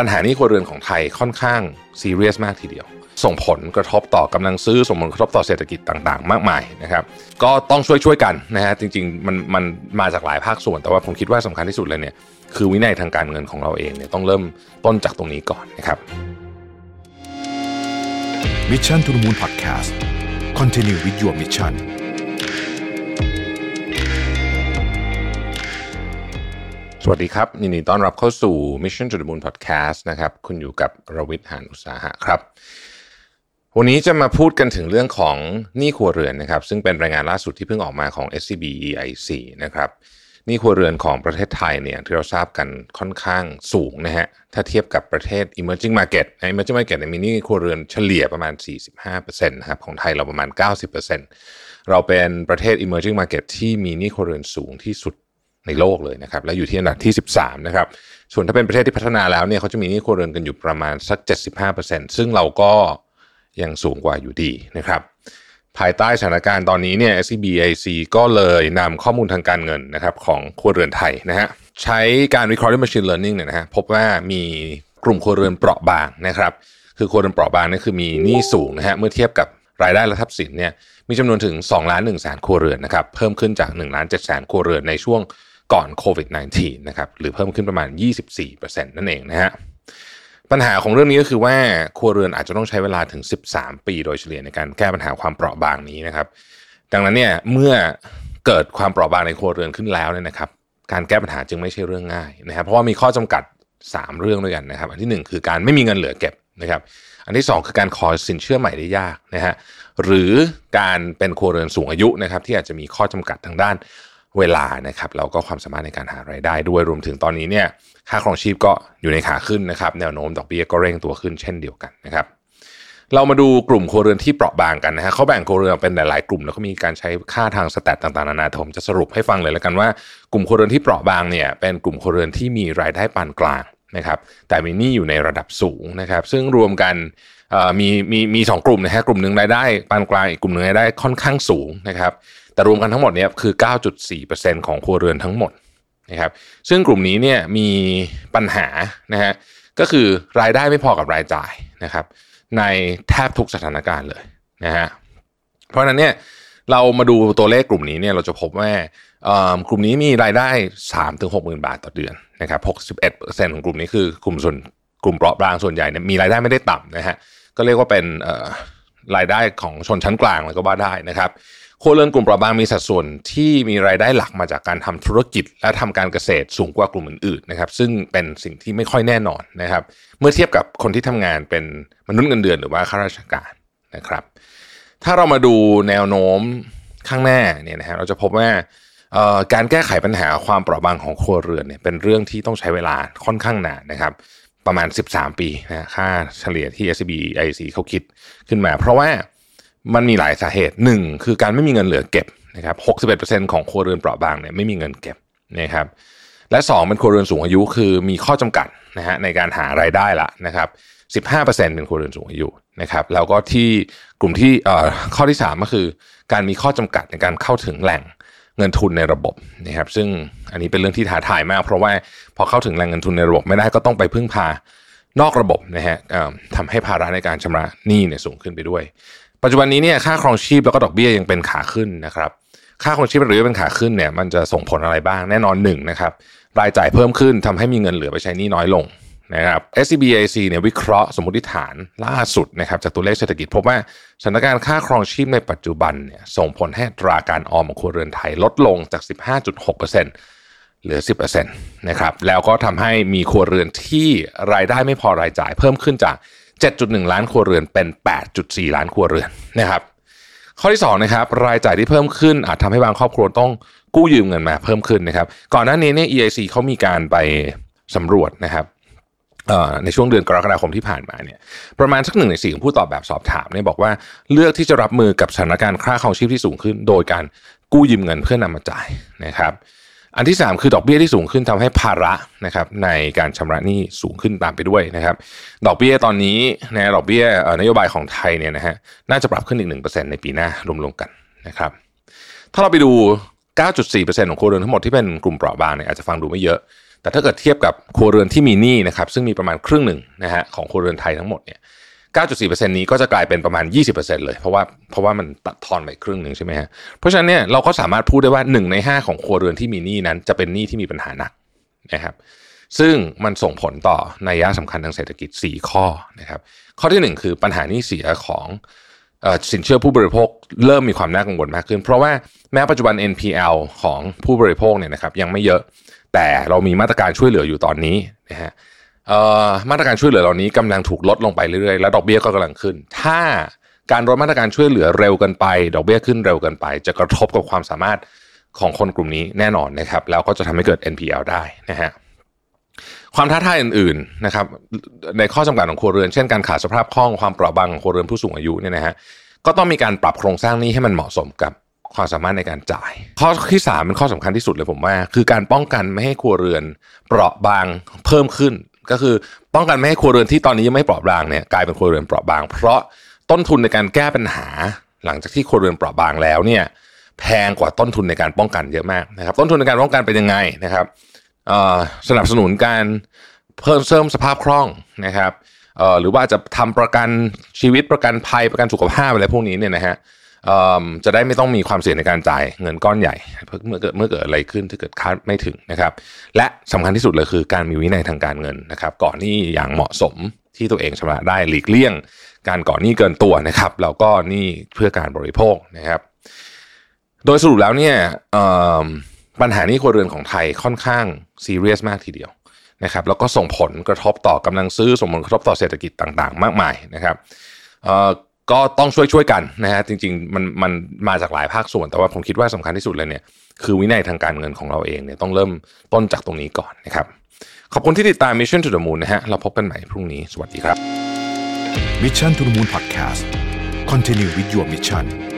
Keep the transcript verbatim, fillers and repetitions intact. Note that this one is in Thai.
ปัญหานี้ครัวเรือนของไทยค่อนข้างซีเรียสมากทีเดียวส่งผลกระทบต่อกำลังซื้อส่งผลกระทบต่อเศรษฐกิจต่างๆมากมายนะครับก็ต้องช่วยช่วยกันนะฮะจริงๆมันมันมาจากหลายภาคส่วนแต่ว่าผมคิดว่าสำคัญที่สุดเลยเนี่ยคือวินัยทางการเงินของเราเองเนี่ยต้องเริ่มต้นจากตรงนี้ก่อนนะครับ Mission to the Moon Podcast Continue with your missionสวัสดีครับยินดีต้อนรับเข้าสู่ Mission to the Moon Podcast นะครับคุณอยู่กับรวิทย์ หานอุตสาหะครับวันนี้จะมาพูดกันถึงเรื่องของหนี้ครัวเรือนนะครับซึ่งเป็นรายงานล่าสุดที่เพิ่งออกมาของ เอส ซี บี อี ไอ ซี นะครับหนี้ครัวเรือนของประเทศไทยเนี่ยที่เราทราบกันค่อนข้างสูงนะฮะถ้าเทียบกับประเทศ Emerging Market ใน Emerging Market เนี่ยมีหนี้ครัวเรือนเฉลี่ยประมาณ สี่สิบห้าเปอร์เซ็นต์ นะครับของไทยเราประมาณ เก้าสิบเปอร์เซ็นต์ เราเป็นประเทศ Emerging Market ที่มีหนี้ครัวเรือนสูงที่สุดในโลกเลยนะครับและอยู่ที่อันดับที่สิบสามนะครับส่วนถ้าเป็นประเทศที่พัฒนาแล้วเนี่ยเขาจะมีหนี้ครัวเรือนกันอยู่ประมาณสัก เจ็ดสิบห้าเปอร์เซ็นต์ ซึ่งเราก็ยังสูงกว่าอยู่ดีนะครับภายใต้สถานการณ์ตอนนี้เนี่ย เอส ซี บี อี ไอ ซี ก็เลยนำข้อมูลทางการเงินนะครับของครัวเรือนไทยนะฮะใช้การวิเคราะห์ด้วย Machine Learning เนี่ยนะฮะพบว่ามีกลุ่มครัวเรือนเปราะบางนะครับคือครัวเรือนเปราะบางนี่คือมีหนี้สูงนะฮะเมื่อเทียบกับรายได้และทรัพย์สินเนี่ยมีจำนวนถึง สองล้านหนึ่งแสน ครัวเรือนนะครับเพิ่มขึ้นจาก หนึ่งล้านเจ็ดแสน ครัวเรือนในช่วงก่อนโควิด สิบเก้า นะครับหรือเพิ่มขึ้นประมาณ ยี่สิบสี่เปอร์เซ็นต์ นั่นเองนะฮะปัญหาของเรื่องนี้ก็คือว่าครัวเรือนอาจจะต้องใช้เวลาถึงสิบสามปีโดยเฉลี่ยในการแก้ปัญหาความเปราะบางนี้นะครับดังนั้นเนี่ยเมื่อเกิดความเปราะบางในครัวเรือนขึ้นแล้วเนี่ยนะครับการแก้ปัญหาจึงไม่ใช่เรื่องง่ายนะครับเพราะว่ามีข้อจำกัดสามเรื่องด้วยกันนะครับอันที่หนึ่งคือการไม่มีเงินเหลือเก็บนะครับอันที่สองคือการขอสินเชื่อใหม่ได้ยากนะฮะหรือการเป็นครัวเรือนสูงอายุนะครับที่อาจจะมีข้อจำกัดทางด้านเวลานะครับแล้วก็ความสามารถในการหารายได้ด้วยรวมถึงตอนนี้เนี่ยค่าครองชีพก็อยู่ในขาขึ้นนะครับแนวโน้มดอกเบี้ยก็เร่งตัวขึ้นเช่นเดียวกันนะครับเรามาดูกลุ่มครัวเรือนที่เปราะบางกันนะฮะเขาแบ่งครัวเรือนเป็นหลายๆกลุ่มแล้วก็มีการใช้ค่าทางสแตทต่างๆนานาผมจะสรุปให้ฟังเลยแล้วกันว่ากลุ่มครัวเรือนที่เปราะบางเนี่ยเป็นกลุ่มครัวเรือนที่มีรายได้ปานกลางนะครับแต่มีหนี้อยู่ในระดับสูงนะครับซึ่งรวมกันมีมีมีสองกลุ่มนะฮะกลุ่มนึงรายได้ปานกลางอีกกลุ่มนึงรายได้ค่อนข้างสูงนะครับแต่รวมกันทั้งหมดเนี่ยคือ เก้าจุดสี่เปอร์เซ็นต์ ของครัวเรือนทั้งหมดนะครับซึ่งกลุ่มนี้เนี่ยมีปัญหานะฮะก็คือรายได้ไม่พอกับรายจ่ายนะครับในแทบทุกสถานการณ์เลยนะฮะเพราะฉะนั้นเนี่ยเรามาดูตัวเลขกลุ่มนี้เนี่ยเราจะพบว่ากลุ่มนี้มีรายได้ สามถึงหกหมื่น บาทต่อเดือนนะครับ หกสิบเอ็ดเปอร์เซ็นต์ ของกลุ่มนี้คือกลุ่มส่วนกลุ่มเปราะบางส่วนใหญ่เนี่ยมีรายได้ไม่ได้ต่ำนะฮะก็เรียกว่าเป็นรายได้ของชนชั้นกลางเลยก็ว่าได้นะครับครัวเรือนกลุ่มเปราะบางมีสัดส่วนที่มีรายได้หลักมาจากการทำธุรกิจและทำการเกษตรสูงกว่ากลุ่มอื่นๆนะครับซึ่งเป็นสิ่งที่ไม่ค่อยแน่นอนนะครับเมื่อเทียบกับคนที่ทำงานเป็นมนุษย์เงินเดือนหรือว่าข้าราชการนะครับถ้าเรามาดูแนวโน้มข้างหน้าเนี่ยนะฮะเราจะพบว่าการแก้ไขปัญหาความเปราะบางของครัวเรือนเนี่ยเป็นเรื่องที่ต้องใช้เวลาค่อนข้างนานนะครับประมาณสิบสามปีนะค่าเฉลี่ยที่ เอส ซี บี อี ไอ ซี เขาคิดขึ้นมาเพราะว่ามันมีหลายสาเหตุหนึ่งคือการไม่มีเงินเหลือเก็บนะครับ หกสิบเอ็ดเปอร์เซ็นต์ ของครัวเรือนเปราะบางเนี่ยไม่มีเงินเก็บนะครับและสองเป็นครัวเรือนสูงอายุคือมีข้อจำกัดนะฮะในการหารายได้ละนะครับ สิบห้าเปอร์เซ็นต์ เป็นครัวเรือนสูงอายุนะครับแล้วก็ที่กลุ่มที่เอ่อข้อที่สามก็คือการมีข้อจำกัดในการเข้าถึงแหล่งเงินทุนในระบบนะครับซึ่งอันนี้เป็นเรื่องที่ท้าทายมากเพราะว่าพอเข้าถึงแหล่งเงินทุนในระบบไม่ได้ก็ต้องไปพึ่งพานอกระบบนะฮะทำให้ภาระในการชำระหนี้เนี่ยสูงขึ้นไปด้วยปัจจุบันนี้เนี่ยค่าครองชีพแล้วก็ดอกเบี้ยยังเป็นขาขึ้นนะครับค่าครองชีพหรือเป็นขาขึ้นเนี่ยมันจะส่งผลอะไรบ้างแน่นอนหนึ่งนะครับรายจ่ายเพิ่มขึ้นทำให้มีเงินเหลือไปใช้หนี้น้อยลงนะครับ เอส ซี บี อี ไอ ซี เนี่ยวิเคราะห์สมมติฐานล่าสุดนะครับจากตัวเลขเศรษฐกิจพบว่าสถานการณ์ค่าครองชีพในปัจจุบันเนี่ยส่งผลให้อัตราการออมของครัวเรือนไทยลดลงจาก สิบห้าจุดหกเปอร์เซ็นต์ เหลือ สิบเปอร์เซ็นต์ นะครับแล้วก็ทำให้มีครัวเรือนที่รายได้ไม่พอรายจ่ายเพิ่มขึ้นจาก เจ็ดจุดหนึ่ง ล้านครัวเรือนเป็น แปดจุดสี่ ล้านครัวเรือนนะครับข้อที่สองนะครับรายจ่ายที่เพิ่มขึ้นอาจทำให้บางครอบครัวต้องกู้ยืมเงินมาเพิ่มขึ้นนะครับก่อนหน้านี้เนี่ย อี ไอ ซี เขามีการไปสำรวจนะครับในช่วงเดือนกรกฎาคมที่ผ่านมาเนี่ยประมาณสักหนึ่งในสี่ของผู้ตอบแบบสอบถามเนี่ยบอกว่าเลือกที่จะรับมือกับสถานการณ์ค่าครองชีพที่สูงขึ้นโดยการกู้ยืมเงินเพื่อนำมาจ่ายนะครับอันที่สามคือดอกเบี้ยที่สูงขึ้นทำให้ภาระนะครับในการชำระหนี้สูงขึ้นตามไปด้วยนะครับดอกเบี้ยตอนนี้นะดอกเบี้ยนโยบายของไทยเนี่ยนะฮะน่าจะปรับขึ้นอีก หนึ่งเปอร์เซ็นต์ ในปีหน้ารวมๆกันนะครับถ้าเราไปดู เก้าจุดสี่เปอร์เซ็นต์ ของครัวเรือนทั้งหมดที่เป็นกลุ่มเปราะบางเนี่ยอาจจะฟังดูไม่เยอะ แต่ถ้าเกิดเทียบกับครัวเรือนที่มีหนี้นะครับซึ่งมีประมาณครึ่งหนึ่งนะฮะของครัวเรือนไทยทั้งหมดเนี่ย เก้าจุดสี่เปอร์เซ็นต์ นี้ก็จะกลายเป็นประมาณ ยี่สิบเปอร์เซ็นต์ เลยเพราะว่าเพราะว่ามันตัดทอนไปครึ่งหนึ่งใช่ไหมฮะเพราะฉะนั้นเนี่ยเราก็สามารถพูดได้ว่าหนึ่งในห้าของครัวเรือนที่มีหนี้นั้นจะเป็นหนี้ที่มีปัญหาหนักนะครับซึ่งมันส่งผลต่อนัยยะสำคัญทางเศรษฐกิจสี่ข้อนะครับข้อที่หนึ่งคือปัญหาหนี้เสียของสินเชื่อผู้บริโภคเริ่มมีความน่ากังวลมากขึ้นเพราะว่าแม้ปัจจุบัน เอ็น พี แอล ของผู้บริโภคเนี่ยนะครับยังไม่เยอะแต่เรามีมาตรการช่วยเหลืออยู่ตอนนี้นะฮะมาตรการช่วยเหลือเหล่านี้กำลังถูกลดลงไปเรื่อยๆและดอกเบี้ยก็กำลังขึ้นถ้าการลดมาตรการช่วยเหลือเร็วเกินไปดอกเบี้ยขึ้นเร็วเกินไปจะกระทบกับความสามารถของคนกลุ่มนี้แน่นอนนะครับแล้วก็จะทำให้เกิด เอ็น พี แอล ได้นะฮะความท้าทายอื่นๆนะครับในข้อจำกัดของครัวเรือนเช่นการขาดสภาพคล่องความเปราะบางของครัวเรือนผู้สูงอายุเนี่ยนะฮะก็ต้องมีการปรับโครงสร้างนี้ให้มันเหมาะสมกับความสามารถในการจ่ายข้อที่สามเป็นข้อสำคัญที่สุดเลยผมว่าคือการป้องกันไม่ให้ครัวเรือนเปราะบางเพิ่มขึ้นก็คือป้องกันไม่ให้ครัวเรือนที่ตอนนี้ยังไม่เปราะบางเนี่ยกลายเป็นครัวเรือนเปราะบางเพราะต้นทุนในการแก้ปัญหาหลังจากที่ครัวเรือนเปราะบางแล้วเนี่ยแพงกว่าต้นทุนในการป้องกันเยอะมากนะครับต้นทุนในการป้องกันเป็นยังไงนะครับสนับสนุนการเพิ่มเสริมสภาพคล่องนะครับหรือว่าจะทำประกันชีวิตประกันภัยประกันสุขภาพอะไรพวกนี้เนี่ยนะฮะจะได้ไม่ต้องมีความเสี่ยงในการจ่ายเงินก้อนใหญ่เมื่อเกิดเมื่อเกิดอะไรขึ้นถ้าเกิดคาดไม่ถึงนะครับและสำคัญที่สุดเลยคือการมีวินัยทางการเงินนะครับก่อนหนี้อย่างเหมาะสมที่ตัวเองชำระได้หลีกเลี่ยงการก่อนหนี้เกินตัวนะครับแล้วก็หนี้เพื่อการบริโภคนะครับโดยสรุปแล้วเนี่ยปัญหาหนี้ครัวเรือนของไทยค่อนข้างซีเรียสมากทีเดียวนะครับแล้วก็ส่งผลกระทบต่อกำลังซื้อส่งผลกระทบต่อเศรษฐกิจต่างๆมากมายนะครับก็ต้องช่วยๆกันนะฮะจริงๆมันมันมาจากหลายภาคส่วนแต่ว่าผมคิดว่าสำคัญที่สุดเลยเนี่ยคือวินัยทางการเงินของเราเองเนี่ยต้องเริ่มต้นจากตรงนี้ก่อนนะครับขอบคุณที่ติดตาม Mission to the Moon นะฮะเราพบกันใหม่พรุ่งนี้สวัสดีครับ Mission to the Moon Podcast Continue with your mission